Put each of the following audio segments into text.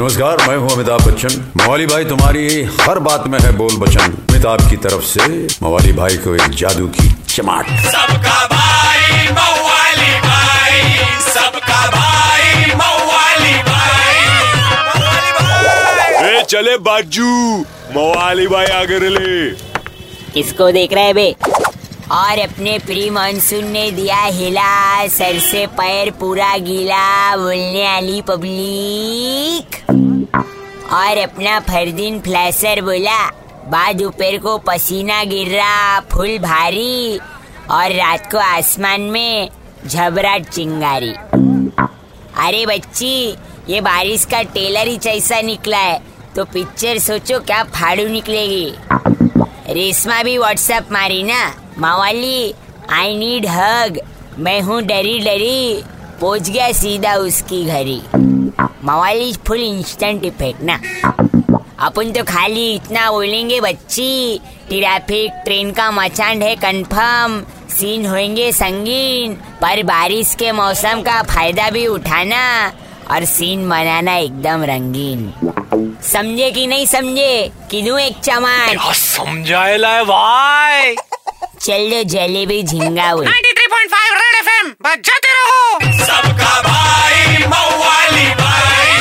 नमस्कार, मैं हूँ अमिताभ बच्चन। मवाली भाई तुम्हारी हर बात में है बोल बचन। अमिताभ की तरफ से मवाली भाई को एक जादू की चमाट। सबका भाई मवाली भाई, सबका भाई मवाली भाई। ए चले बाजू, मवाली भाई आगे ले। किसको देख रहे बे? और अपने प्री मानसून ने दिया हिला, सर से पैर पूरा गीला, बोलने वाली पब्लिक। और अपना फरदीन फ्लैशर बोला, बाद दोपहर को पसीना गिर रहा फुल भारी, और रात को आसमान में झबराट चिंगारी। अरे बच्ची, ये बारिश का टेलर ही जैसा निकला है तो पिक्चर सोचो क्या फाड़ू निकलेगी। रेशमा भी व्हाट्सएप मारी ना, मवाली आई नीड हग। मैं हूँ डरी डरी, पहुँच गया सीधा उसकी घरी। मवाली फुल इंस्टेंट इफेक्ट ना। अपन तो खाली इतना बोलेंगे बच्ची, ट्रैफिक ट्रेन का मचान है कंफर्म, सीन होंगे संगीन, पर बारिश के मौसम का फायदा भी उठाना और सीन बनाना एकदम रंगीन। समझे कि नहीं समझे? कि दूं एक चमाट समझाएला भाई। चलो जलेबी झिंगा हुई। 93.5 रेड एफएम बजाते रहो। सबका भाई मवाली भाई,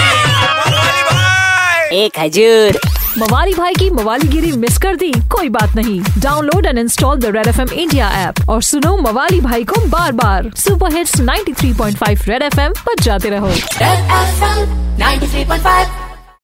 मवाली भाई। एक हजूर। मवाली भाई की मवालीगिरी मिस कर दी? कोई बात नहीं, download and install the red FM India app और सुनो मवाली भाई को बार बार। सुपर हिट्स 93.5 रेड एफएम बजाते रहो। Red FM 93.5।